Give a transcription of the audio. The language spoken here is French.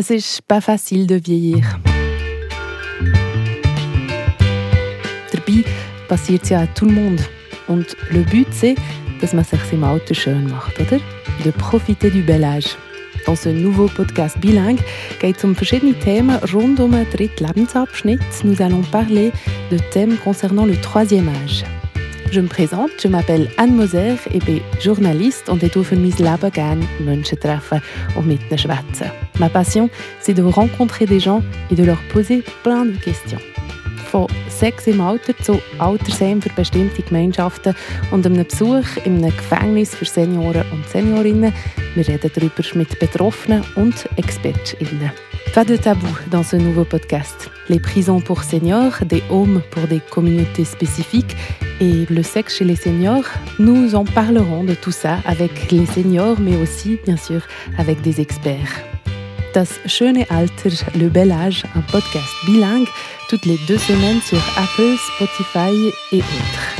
Es ist pas facile de vieillir. Dabei passiert es ja à tout le monde. Und le but, c'est, dass man sich im Alter schön macht, oder? De profiter du bel âge. Dans ce nouveau podcast bilingue geht es um verschiedene Themen rund um den dritten Lebensabschnitt. Nous allons parler de thèmes concernant le troisième âge. Je me présente, je m'appelle Anne Moser, ich bin Journalist und ich tue für mein Leben gerne Menschen treffen und mit ihnen schwätzen. Ma passion, c'est de rencontrer des gens et de leur poser plein de questions. Von Sex im Alter zu Altersheim für bestimmte Gemeinschaften und einem Besuch in einem Gefängnis für Senioren und Seniorinnen. Wir reden darüber mit Betroffenen und ExpertInnen. Pas de tabou dans ce nouveau podcast. Les prisons pour seniors, des homes pour des communautés spécifiques et le sexe chez les seniors. Nous en parlerons de tout ça avec les seniors, mais aussi, bien sûr, avec des experts. Das schöne Alter, le bel âge, un podcast bilingue, toutes les 2 semaines sur Apple, Spotify et autres.